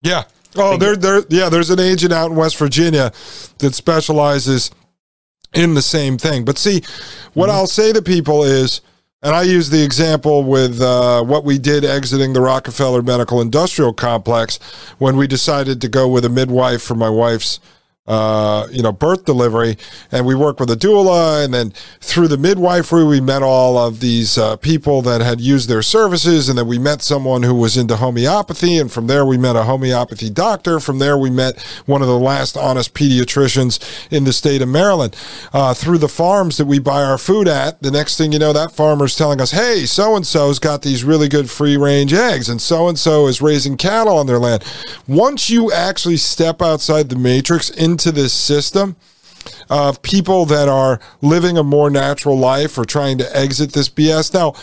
Yeah. Oh, there's an agent out in West Virginia that specializes in the same thing. But see, what I'll say to people is, and I use the example with what we did exiting the Rockefeller Medical Industrial Complex when we decided to go with a midwife for my wife's birth delivery, and we worked with a doula, and then through the midwifery, we met all of these people that had used their services, and then we met someone who was into homeopathy, and from there, we met a homeopathy doctor. From there, we met one of the last honest pediatricians in the state of Maryland. Through the farms that we buy our food at, the next thing you know, that farmer's telling us, hey, so-and-so's got these really good free-range eggs, and so-and-so is raising cattle on their land. Once you actually step outside the matrix into this system of people that are living a more natural life or trying to exit this BS. Now,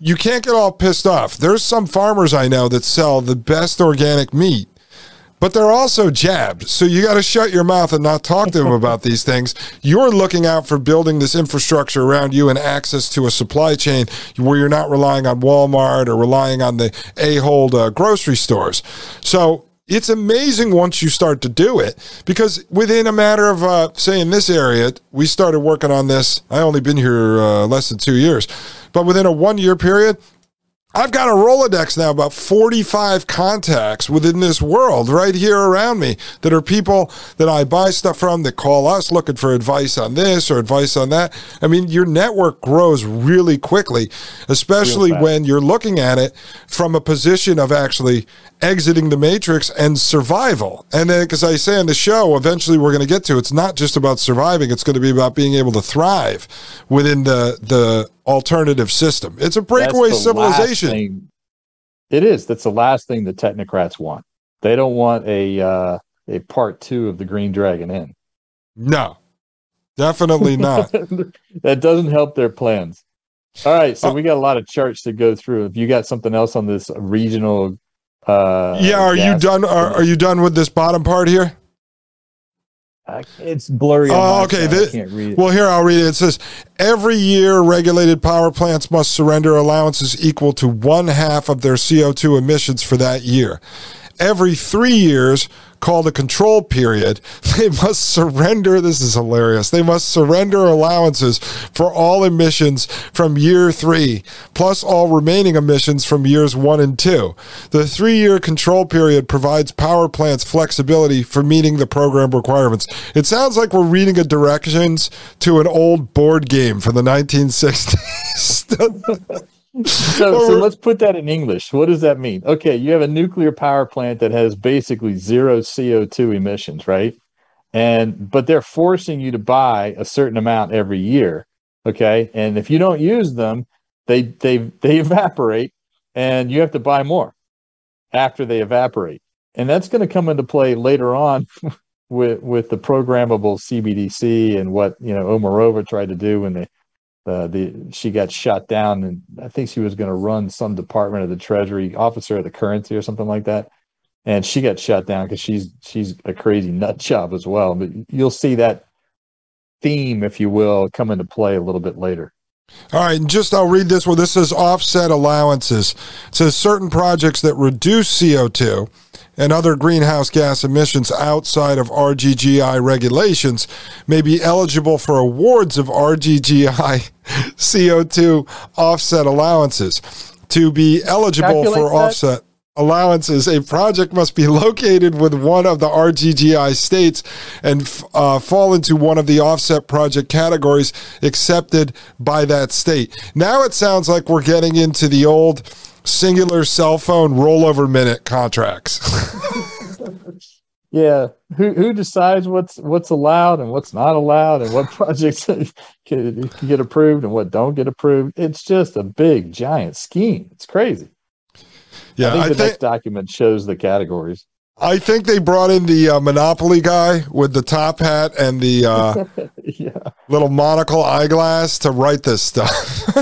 you can't get all pissed off. There's some farmers I know that sell the best organic meat, but they're also jabbed. So you got to shut your mouth and not talk to them about these things. You're looking out for building this infrastructure around you and access to a supply chain where you're not relying on Walmart or relying on the a-hole grocery stores. So it's amazing once you start to do it, because within a matter of, say, in this area, we started working on this. I only been here less than 2 years, but within a 1 year period, I've got a Rolodex now, about 45 contacts within this world right here around me that are people that I buy stuff from that call us looking for advice on this or advice on that. I mean, your network grows really quickly, especially when you're looking at it from a position of actually exiting the matrix and survival. And then, as I say on the show, eventually we're going to get to, it's not just about surviving. It's going to be about being able to thrive within the alternative system. It's a breakaway civilization. It is. That's the last thing the technocrats want. They don't want a part two of the Green Dragon Inn. No, definitely not. That doesn't help their plans. All right. So we got a lot of charts to go through. If you got something else on this regional, are you done? Are you done with this bottom part here? It's blurry. Oh, okay. I can't read it. Well, here, I'll read it. It says, every year, regulated power plants must surrender allowances equal to 1/2 of their CO2 emissions for that year. Every 3 years, called a control period, they must surrender, this is hilarious, they must surrender allowances for all emissions from year 3, plus all remaining emissions from years 1 and 2. The 3-year control period provides power plants flexibility for meeting the program requirements. It sounds like we're reading a directions to an old board game from the 1960s. So let's put that in English. What does that mean? Okay, you have a nuclear power plant that has basically zero CO2 emissions, right? But they're forcing you to buy a certain amount every year, okay? And if you don't use them, they evaporate, and you have to buy more after they evaporate. And that's going to come into play later on with the programmable CBDC and what, Omarova tried to do when she got shot down, and I think she was going to run some department of the Treasury, officer of the currency or something like that. And she got shot down because she's a crazy nut job as well. But you'll see that theme, if you will, come into play a little bit later. All right, and I'll read this one. This says offset allowances. It says certain projects that reduce CO2 and other greenhouse gas emissions outside of RGGI regulations may be eligible for awards of RGGI CO2 offset allowances. To be eligible for offset allowances, a project must be located with one of the RGGI states and fall into one of the offset project categories accepted by that state. Now it sounds like we're getting into the old singular cell phone rollover minute contracts. Yeah, who decides what's allowed and what's not allowed and what projects can get approved and what don't get approved? It's just a big giant scheme. It's crazy. Yeah, I think the next document shows the categories. I think they brought in the Monopoly guy with the top hat and the little monocle eyeglass to write this stuff.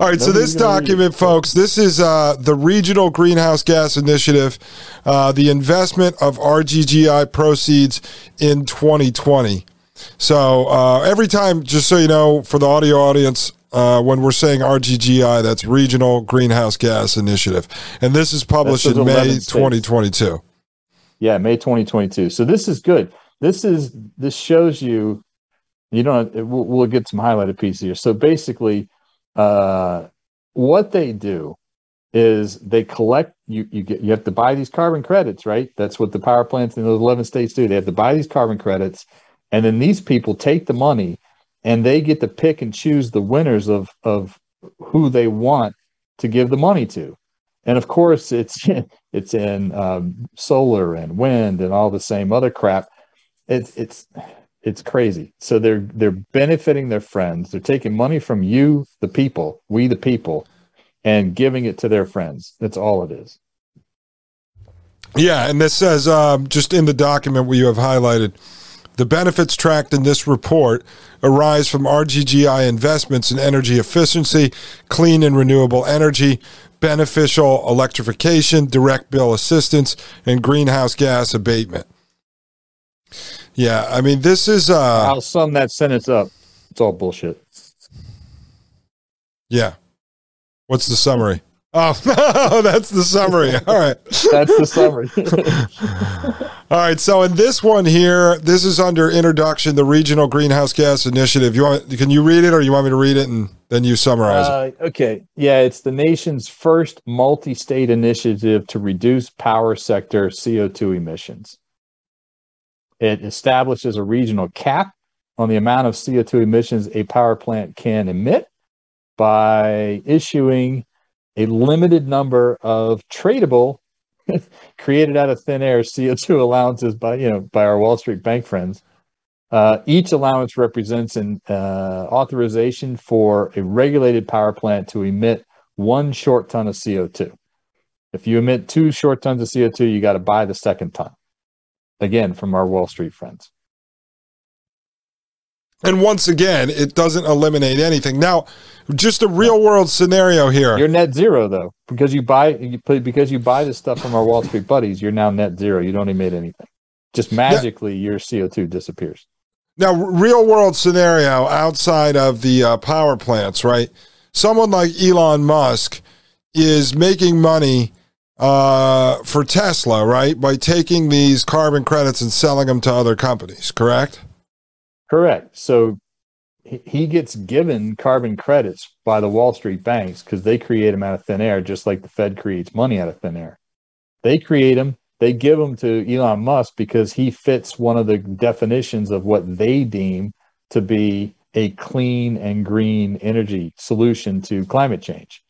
All right, so this document, folks, this is the Regional Greenhouse Gas Initiative, the investment of RGGI proceeds in 2020. So every time, just so you know, for the audio audience, when we're saying RGGI, that's Regional Greenhouse Gas Initiative. And this is published in May 2022. Yeah, May 2022. So this is good. This shows you, we'll get some highlighted piece here. So basically, what they do is they collect, you have to buy these carbon credits, right? That's what the power plants in those 11 states do. They have to buy these carbon credits. And then these people take the money and they get to pick and choose the winners of who they want to give the money to. And of course it's in solar and wind and all the same other crap. It's crazy. So they're benefiting their friends. They're taking money from you, the people, we the people, and giving it to their friends. That's all it is. Yeah, and this says just in the document where you have highlighted, the benefits tracked in this report arise from RGGI investments in energy efficiency, clean and renewable energy, beneficial electrification, direct bill assistance, and greenhouse gas abatement. Yeah, I mean, this is... I'll sum that sentence up. It's all bullshit. Yeah. What's the summary? Oh, no, that's the summary. All right. That's the summary. All right. So in this one here, this is under introduction, the Regional Greenhouse Gas Initiative. Can you read it, or you want me to read it and then you summarize it? Okay. Yeah. It's the nation's first multi-state initiative to reduce power sector CO2 emissions. It establishes a regional cap on the amount of CO2 emissions a power plant can emit by issuing a limited number of tradable, created out of thin air, CO2 allowances by our Wall Street bank friends. Each allowance represents an authorization for a regulated power plant to emit one short ton of CO2. If you emit two short tons of CO2, you got to buy the second ton. Again, from our Wall Street friends. And once again, it doesn't eliminate anything. Now, just a real world scenario here. You're net zero though, because you buy this stuff from our Wall Street buddies. You're now net zero. You don't emit anything. Just magically, your CO2 disappears. Now, real world scenario outside of the power plants, right? Someone like Elon Musk is making money for Tesla, right, by taking these carbon credits and selling them to other companies. Correct. Correct. So he gets given carbon credits by the Wall Street banks because they create them out of thin air, just like the Fed creates money out of thin air. They create them. They give them to Elon Musk because he fits one of the definitions of what they deem to be a clean and green energy solution to climate change.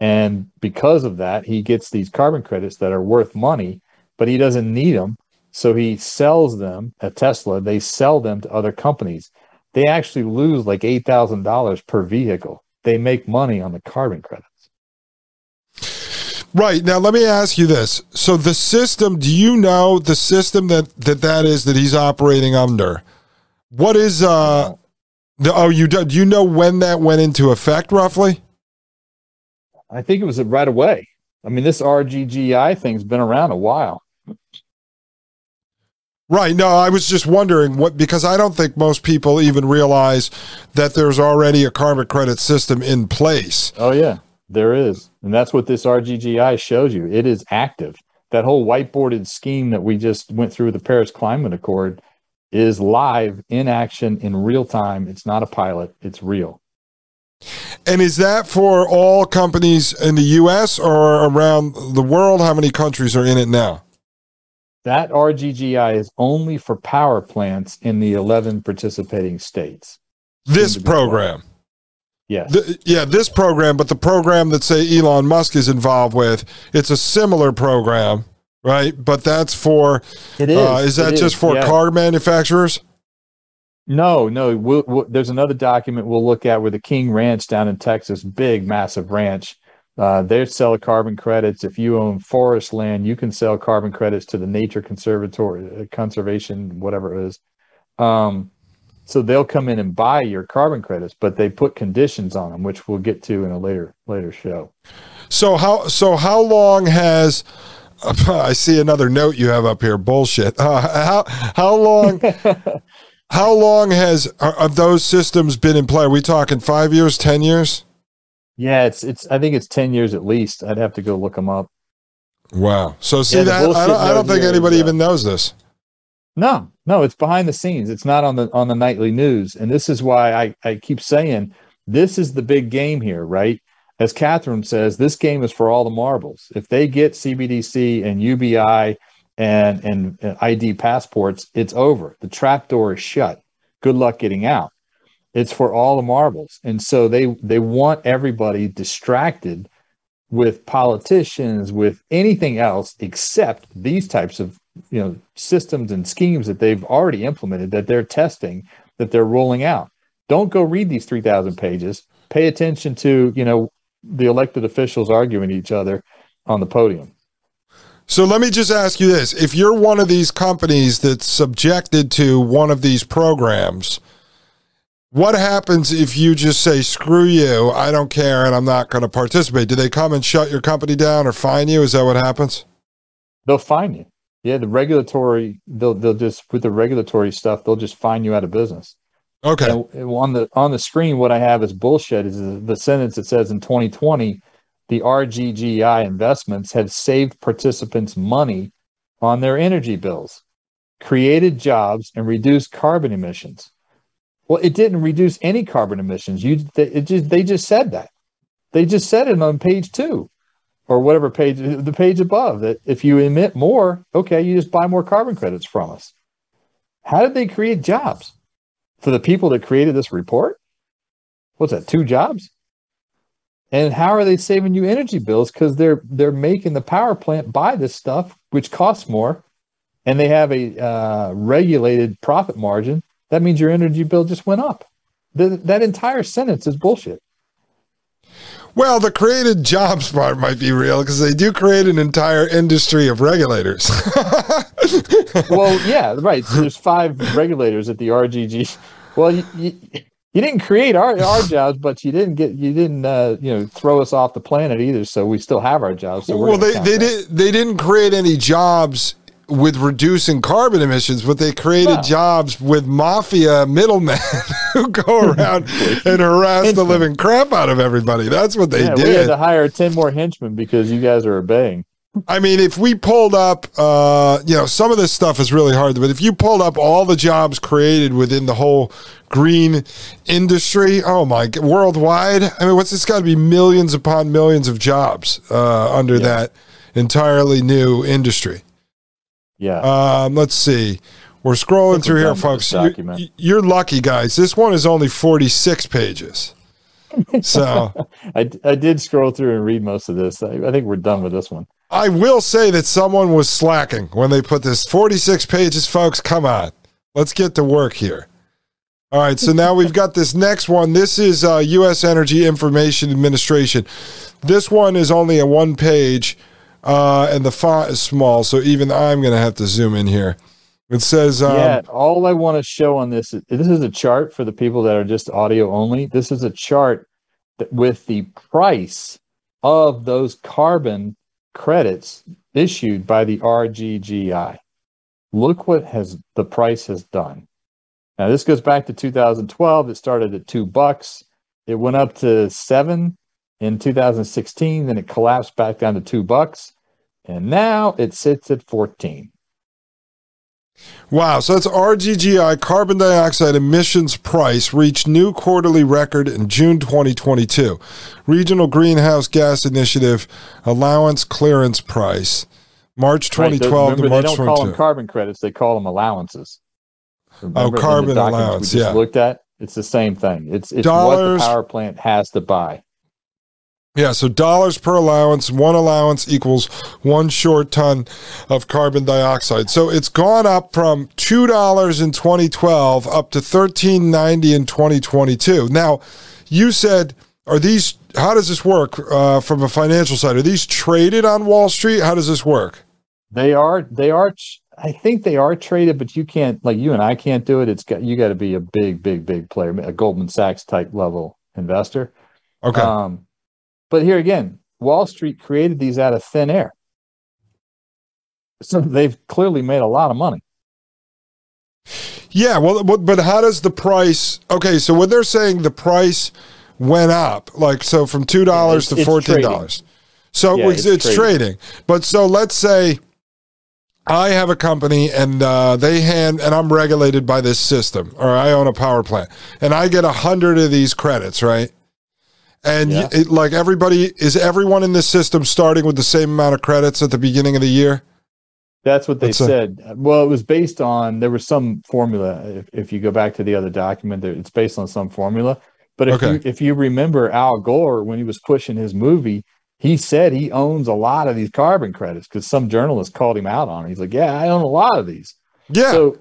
And because of that, he gets these carbon credits that are worth money, but he doesn't need them. So he sells them at Tesla. They sell them to other companies. They actually lose like $8,000 per vehicle. They make money on the carbon credits. Right. Now, let me ask you this. So the system, do you know the system that is that he's operating under? What is, do you know when that went into effect roughly? I think it was right away. I mean, this RGGI thing's been around a while. Right. No, I was just wondering because I don't think most people even realize that there's already a carbon credit system in place. Oh, yeah, there is. And that's what this RGGI shows you. It is active. That whole whiteboarded scheme that we just went through with the Paris Climate Accord is live, in action, in real time. It's not a pilot. It's real. And is that for all companies in the U.S. or around the world? How many countries are in it now? That RGGI is only for power plants in the 11 participating states. This program. Yes. This program, but the program that, say, Elon Musk is involved with, it's a similar program, right? But that's for... It is. Is that just for car manufacturers? No. There's another document we'll look at where the King Ranch down in Texas, big, massive ranch, They sell carbon credits. If you own forest land, you can sell carbon credits to the Nature Conservation, whatever it is. So they'll come in and buy your carbon credits, but they put conditions on them, which we'll get to in a later show. So how long has? I see another note you have up here. Bullshit. How long? How long has of those systems been in play? Are we talking 5 years, 10 years? Yeah, it's. I think it's 10 years at least. I'd have to go look them up. Wow. So see I don't think anybody even knows this. No, it's behind the scenes. It's not on the nightly news, and this is why I keep saying this is the big game here, right? As Catherine says, this game is for all the marbles. If they get CBDC and UBI and ID passports, it's over. The trap door is shut. Good luck getting out. It's for all the marbles, and so they want everybody distracted with politicians, with anything else except these types of systems and schemes that they've already implemented, that they're testing, that they're rolling out. Don't go read these 3,000 pages. Pay attention to, the elected officials arguing each other on the podium. So let me just ask you this. If you're one of these companies that's subjected to one of these programs, what happens if you just say, screw you, I don't care, and I'm not going to participate? Do they come and shut your company down or fine you? Is that what happens? They'll fine you. Yeah, the regulatory stuff, they'll just fine you out of business. Okay. And on the screen, what I have is bullshit. Is the sentence that says in 2020, the RGGI investments have saved participants money on their energy bills, created jobs, and reduced carbon emissions. Well, it didn't reduce any carbon emissions. They just said that. They just said it on page 2. Or whatever page, the page above, that if you emit more, okay, you just buy more carbon credits from us. How did they create jobs? For the people that created this report? What's that, 2 jobs? And how are they saving you energy bills? Because they're making the power plant buy this stuff, which costs more, and they have a regulated profit margin. That means your energy bill just went up. That entire sentence is bullshit. Well, the created jobs part might be real because they do create an entire industry of regulators. Well, yeah, right. So there's 5 regulators at the RGG. Well, you didn't create our jobs, but you didn't throw us off the planet either. So we still have our jobs. So they didn't create any jobs with reducing carbon emissions, but they created jobs with mafia middlemen who go around and harass the living crap out of everybody. That's what they did. We had to hire 10 more henchmen because you guys are obeying. I mean, if we pulled up, some of this stuff is really hard, but if you pulled up all the jobs created within the whole green industry, oh my God, worldwide, I mean, it's got to be millions upon millions of jobs under that entirely new industry. Yeah. Let's see. We're scrolling through here, folks. You're lucky, guys. This one is only 46 pages. So I did scroll through and read most of this. I think we're done with this one. I will say that someone was slacking when they put this 46 pages, folks. Come on. Let's get to work here. All right. So now we've got this next one. This is U.S. Energy Information Administration. This one is only a 1-page. And the font is small, so even I'm going to have to zoom in here. It says... all I want to show on this is a chart for the people that are just audio only. This is a chart with the price of those carbon credits issued by the RGGI. Look what the price has done. Now, this goes back to 2012. It started at $2. It went up to $7 in 2016. Then it collapsed back down to $2. And now it sits at 14. Wow. So that's RGGI, carbon dioxide emissions price, reached new quarterly record in June 2022. Regional Greenhouse Gas Initiative allowance clearance price, March 2012 to March 2022. They don't call them carbon credits. They call them allowances. Remember carbon allowance. We just looked at. It's the same thing. It's what the power plant has to buy. Yeah, so dollars per allowance, one allowance equals 1 short ton of carbon dioxide. So it's gone up from $2 in 2012 up to $13.90 in 2022. Now, you said Are these, how does this work from a financial side? Are these traded on Wall Street? How does this work? They are. I think they are traded, but you can't, like you and I can't do it. You got to be a big player, a Goldman Sachs type level investor. Okay. But here again, Wall Street created these out of thin air. So they've clearly made a lot of money. Yeah. Well, but how does the price, okay. So when they're saying the price went up, like, so from $2 to $14. Trading. So yeah, it's trading. But so let's say I have a company and and I'm regulated by this system, or I own a power plant and I get 100 of these credits, right? And yeah. Everyone in this system starting with the same amount of credits at the beginning of the year? That's what they said. Well, it was based on, there was some formula. If you go back to the other document, it's based on some formula. But if you remember Al Gore, when he was pushing his movie, he said he owns a lot of these carbon credits because some journalist called him out on it. He's like, yeah, I own a lot of these. Yeah. So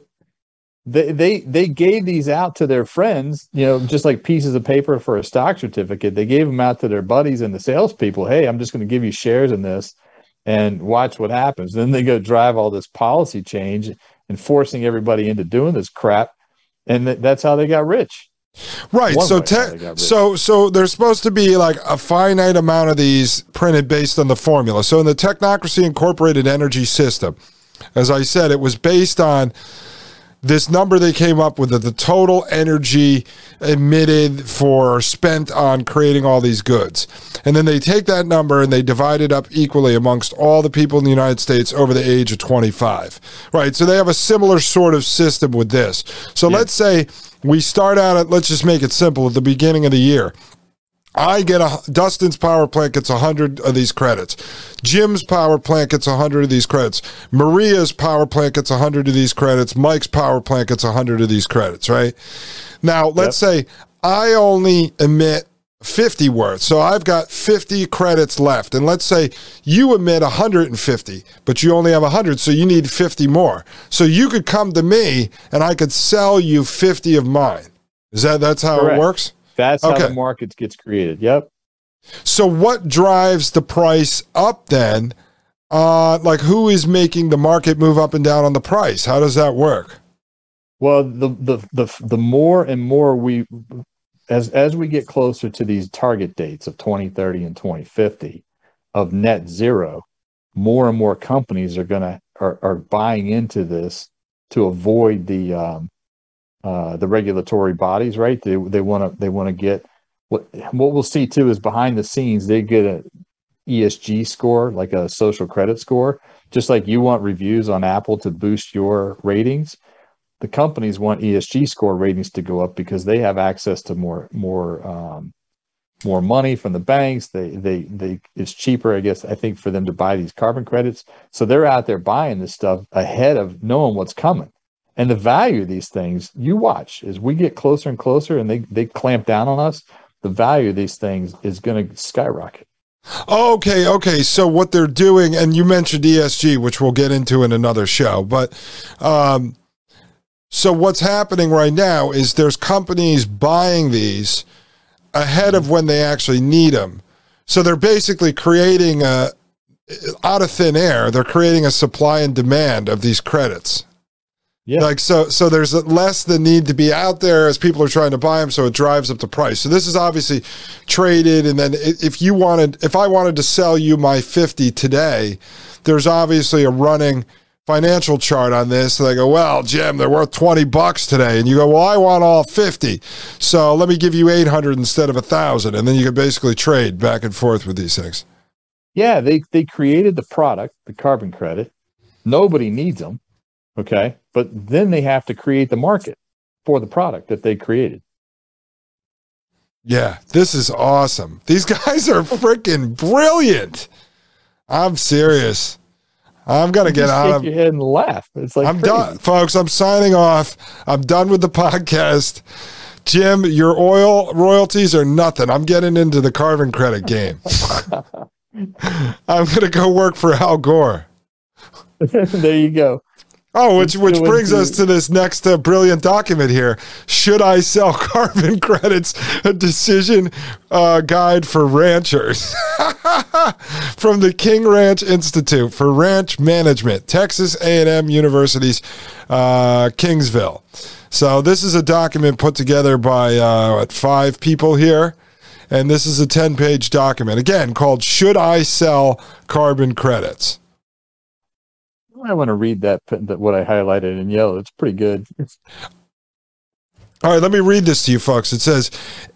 they gave these out to their friends, you know, just like pieces of paper for a stock certificate. They gave them out to their buddies and the salespeople. Hey, I'm just going to give you shares in this and watch what happens. Then they go drive all this policy change and forcing everybody into doing this crap. And that's how they got rich. Right. So there's supposed to be like a finite amount of these printed based on the formula. So in the Technocracy Incorporated energy system, as I said, it was based on this number they came up with, the total energy emitted for spent on creating all these goods. And then they take that number and they divide it up equally amongst all the people in the United States over the age of 25, right? So they have a similar sort of system with this. So yeah. Let's say we start out at, let's just make it simple, at the beginning of the year. Dustin's power plant gets 100 of these credits. Jim's power plant gets 100 of these credits. Maria's power plant gets 100 of these credits. Mike's power plant gets 100 of these credits, right? Now, let's say I only emit 50 worth. So I've got 50 credits left. And let's say you emit 150, but you only have 100, so you need 50 more. So you could come to me and I could sell you 50 of mine. That's how Correct. It works? That's how the market gets created. Yep. So what drives the price up then? Like who is making the market move up and down on the price? How does that work? Well, the more and more we as we get closer to these target dates of 2030 and 2050 of net zero, more and more companies are buying into this to avoid the regulatory bodies, right? They want to get what we'll see too is behind the scenes they get an ESG score, like a social credit score. Just like you want reviews on Apple to boost your ratings, the companies want ESG score ratings to go up because they have access to more money from the banks. They it's cheaper, I guess, I think, for them to buy these carbon credits. So they're out there buying this stuff ahead of knowing what's coming. And the value of these things, you watch, as we get closer and closer and they clamp down on us, the value of these things is going to skyrocket. Okay. So what they're doing, and you mentioned ESG, which we'll get into in another show, but so what's happening right now is there's companies buying these ahead of when they actually need them. So they're basically creating out of thin air, they're creating a supply and demand of these credits. Yeah. Like so there's less the need to be out there as people are trying to buy them, so it drives up the price. So this is obviously traded, and then if I wanted to sell you my 50 today, there's obviously a running financial chart on this. So they go, well, Jim, they're worth $20 today, and you go, well, I want all 50, so let me give you 800 instead of 1,000, and then you can basically trade back and forth with these things. Yeah, they created the product, the carbon credit. Nobody needs them. Okay, but then they have to create the market for the product that they created. Yeah, this is awesome. These guys are freaking brilliant. I'm serious. I'm gonna get out of your head and laugh. It's like I'm done, folks. I'm signing off. I'm done with the podcast. Jim, your oil royalties are nothing. I'm getting into the carbon credit game. I'm gonna go work for Al Gore. There you go. Oh, which brings us to this next brilliant document here. Should I sell carbon credits? A decision guide for ranchers from the King Ranch Institute for Ranch Management, Texas A&M University's Kingsville. So this is a document put together by five people here. And this is a 10-page document, again, called Should I Sell Carbon Credits? I want to read that what I highlighted in yellow. It's pretty good. All right, let me read this to you, folks. It says,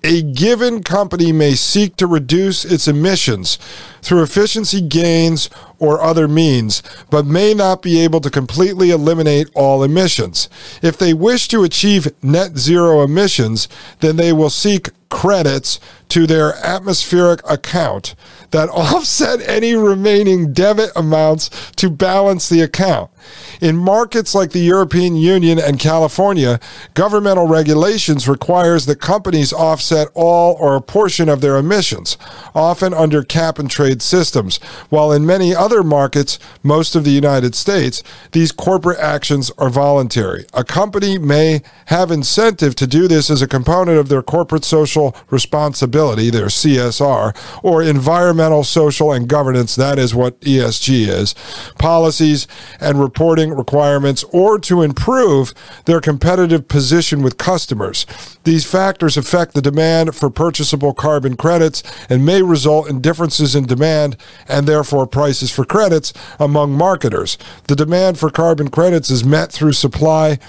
a given company may seek to reduce its emissions through efficiency gains or other means, but may not be able to completely eliminate all emissions. If they wish to achieve net zero emissions, then they will seek credits to their atmospheric account that offset any remaining debit amounts to balance the account. In markets like the European Union and California, governmental regulations requires that companies offset all or a portion of their emissions, often under cap-and-trade systems, while in many other markets, most of the United States, these corporate actions are voluntary. A company may have incentive to do this as a component of their corporate social responsibility, their CSR, or environmental, social, and governance, that is what ESG is, policies and reporting requirements, or to improve their competitive position with customers. These factors affect the demand for purchasable carbon credits and may result in differences in demand and therefore prices for credits among marketers. The demand for carbon credits is met through supply,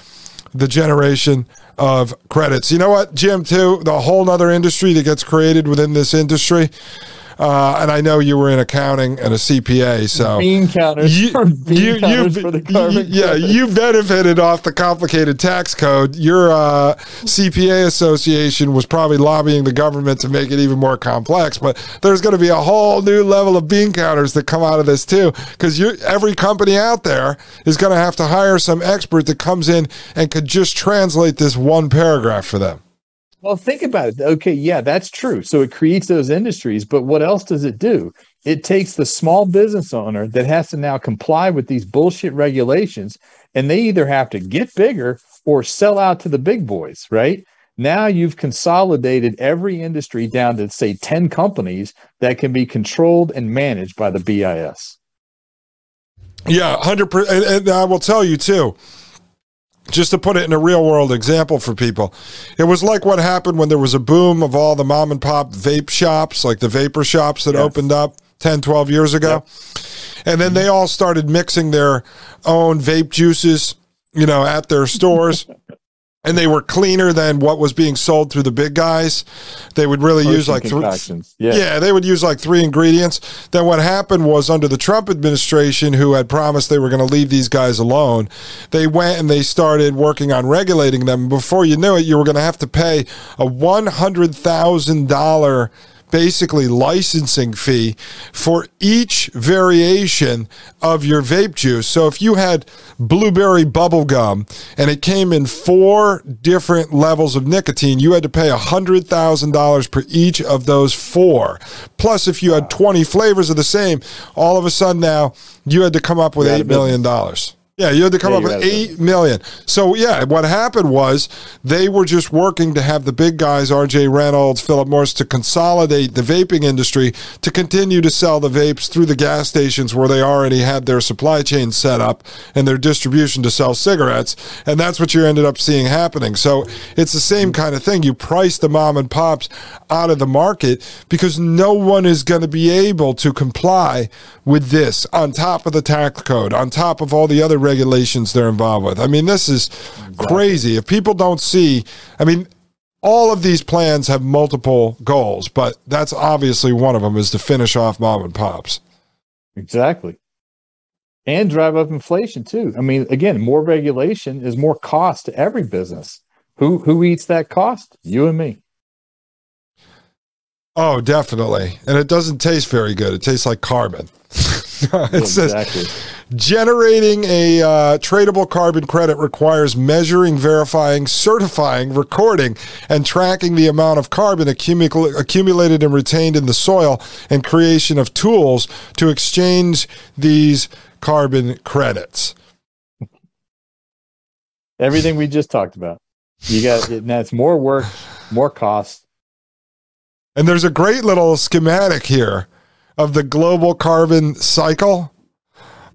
the generation of credits. You know what, Jim, too, the whole nother industry that gets created within this industry. And I know you were in accounting and a CPA, so bean counters, for the carbon credits. You benefited off the complicated tax code. Your CPA association was probably lobbying the government to make it even more complex. But there's going to be a whole new level of bean counters that come out of this too, because every company out there is going to have to hire some expert that comes in and could just translate this one paragraph for them. Well, think about it. Okay, yeah, that's true. So it creates those industries, but what else does it do? It takes the small business owner that has to now comply with these bullshit regulations, and they either have to get bigger or sell out to the big boys, right? Now you've consolidated every industry down to, say, 10 companies that can be controlled and managed by the BIS. Yeah, 100%. And I will tell you, too, just to put it in a real-world example for people, it was like what happened when there was a boom of all the mom-and-pop vape shops, like the vapor shops that opened up 10, 12 years ago. Yep. And then they all started mixing their own vape juices, at their stores. And they were cleaner than what was being sold through the big guys. They would really use like three ingredients. Then what happened was under the Trump administration, who had promised they were going to leave these guys alone, they went and they started working on regulating them. Before you knew it, you were going to have to pay a $100,000 basically licensing fee for each variation of your vape juice. So if you had blueberry bubblegum and it came in 4 different levels of nicotine, you had to pay $100,000 per each of those 4. Plus, if you had 20 flavors of the same, all of a sudden now you had to come up with $8 million. Yeah, you had to come up with $8 million. So, yeah, what happened was they were just working to have the big guys, R.J. Reynolds, Philip Morris, to consolidate the vaping industry to continue to sell the vapes through the gas stations where they already had their supply chain set up and their distribution to sell cigarettes. And that's what you ended up seeing happening. So it's the same kind of thing. You price the mom and pops out of the market because no one is going to be able to comply with this on top of the tax code, on top of all the other regulations they're involved with. I mean, this is crazy. If people don't see, all of these plans have multiple goals, but that's obviously one of them is to finish off mom and pops. Exactly. And drive up inflation too. Again, more regulation is more cost to every business. Who eats that cost? You and me. Oh, definitely. And it doesn't taste very good. It tastes like carbon. It says, generating a tradable carbon credit requires measuring, verifying, certifying, recording, and tracking the amount of carbon accumulated and retained in the soil and creation of tools to exchange these carbon credits. Everything we just talked about. You got it, that's more work, more cost. And there's a great little schematic here of the global carbon cycle.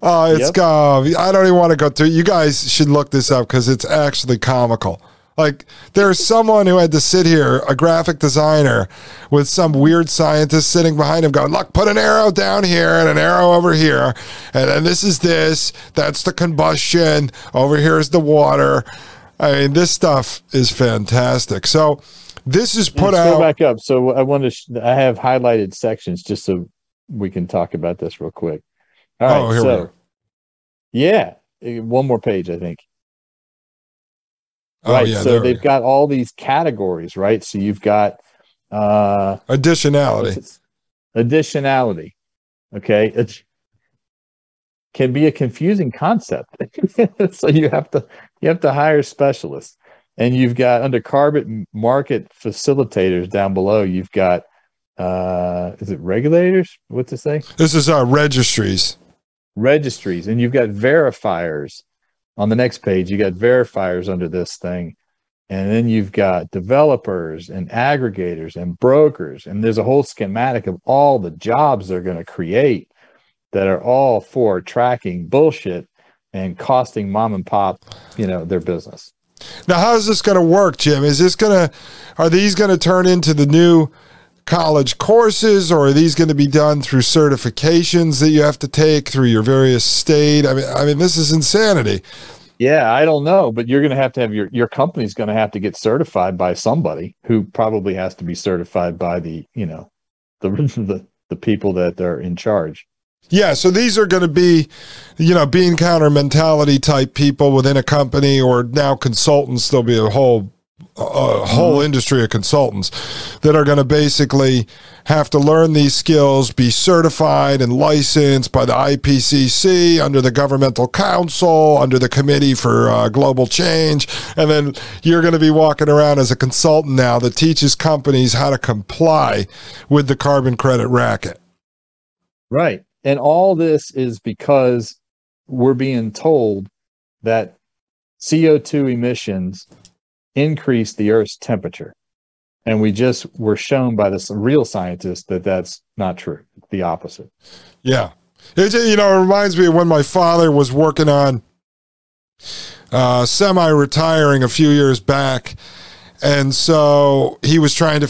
I don't even want to go through. You guys should look this up because it's actually comical. Like, there's someone who had to sit here, a graphic designer, with some weird scientist sitting behind him going, look, put an arrow down here and an arrow over here. And then this is this. That's the combustion. Over here is the water. I mean, this stuff is fantastic. So this is put out. Go back up. So I want to, I have highlighted sections just so we can talk about this real quick. All right. Oh, here we are. Yeah. One more page, I think. Right, so they've got all these categories, right? So you've got additionality. Okay, it can be a confusing concept. So you have to hire specialists, and you've got under carbon market facilitators down below. You've got is it regulators? What's it say? This is our registries, and you've got verifiers. On the next page, you got verifiers under this thing. And then you've got developers and aggregators and brokers. And there's a whole schematic of all the jobs they're going to create that are all for tracking bullshit and costing mom and pop, their business. Now, how is this going to work, Jim? Are these going to turn into the new college courses, or are these going to be done through certifications that you have to take through your various state? I mean, this is insanity. Yeah, I don't know, but you're going to have your company's going to have to get certified by somebody who probably has to be certified by the people that are in charge. Yeah, so these are going to be, bean counter mentality type people within a company, or now consultants. There'll be a whole industry of consultants that are going to basically have to learn these skills, be certified and licensed by the IPCC, under the Governmental Council, under the Committee for Global Change. And then you're going to be walking around as a consultant now that teaches companies how to comply with the carbon credit racket. Right. And all this is because we're being told that CO2 emissions increase the Earth's temperature, and we just were shown by this real scientist that that's not true. The opposite. Yeah, it reminds me of when my father was working on semi-retiring a few years back, and so he was trying to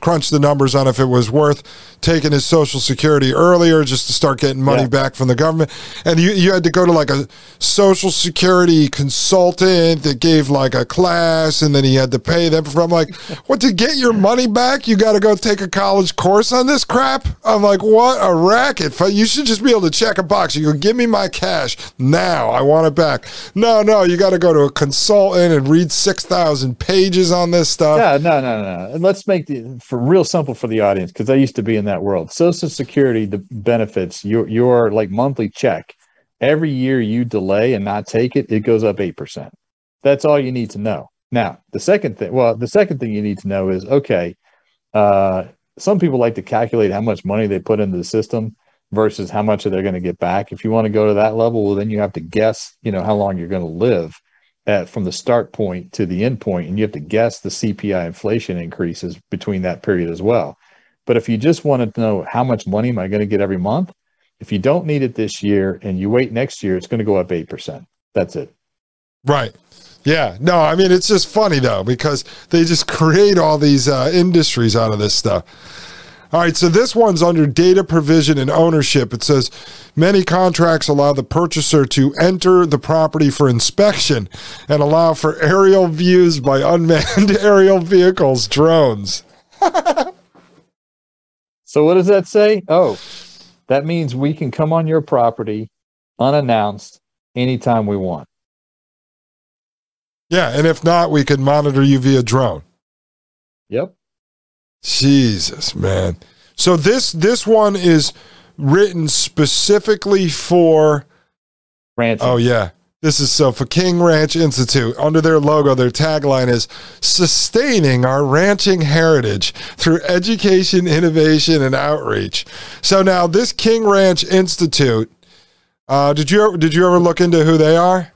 crunch the numbers on if it was worth taking his Social Security earlier just to start getting money back from the government. And you had to go to like a Social Security consultant that gave like a class, and then he had to pay them. I'm like, what, to get your money back, you got to go take a college course on this crap? I'm like, what a racket. You should just be able to check a box. You go, give me my cash now. I want it back. No, you got to go to a consultant and read 6,000 pages on this stuff. No. And let's make it for real simple for the audience, because I used to be in that world. Social Security benefits your like monthly check. Every year you delay and not take it, it goes up 8%. That's all you need to know. Now, the second thing you need to know is, okay, some people like to calculate how much money they put into the system versus how much they're going to get back. If you want to go to that level, well, then you have to guess, how long you're going to live from the start point to the end point, and you have to guess the CPI inflation increases between that period as well. But if you just want to know how much money am I going to get every month, if you don't need it this year and you wait next year, it's going to go up 8%. That's it. Right. Yeah. No, I mean, it's just funny, though, because they just create all these industries out of this stuff. All right, so this one's under data provision and ownership. It says many contracts allow the purchaser to enter the property for inspection and allow for aerial views by unmanned aerial vehicles, drones. So what does that say? Oh, that means we can come on your property unannounced anytime we want. Yeah, and if not, we could monitor you via drone. Yep. Jesus, man. So this one is written specifically for ranching. Oh, yeah. This is so for King Ranch Institute. Under their logo, their tagline is sustaining our ranching heritage through education, innovation, and outreach. So now this King Ranch Institute, did you ever look into who they are?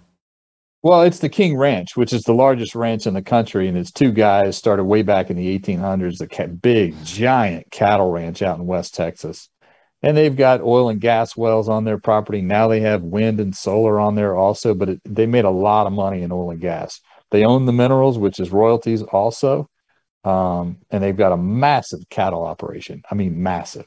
Well, it's the King Ranch, which is the largest ranch in the country, and it's two guys started way back in the 1800s, a big, giant cattle ranch out in West Texas. And they've got oil and gas wells on their property. Now they have wind and solar on there also, but they made a lot of money in oil and gas. They own the minerals, which is royalties also, and they've got a massive cattle operation. I mean, massive.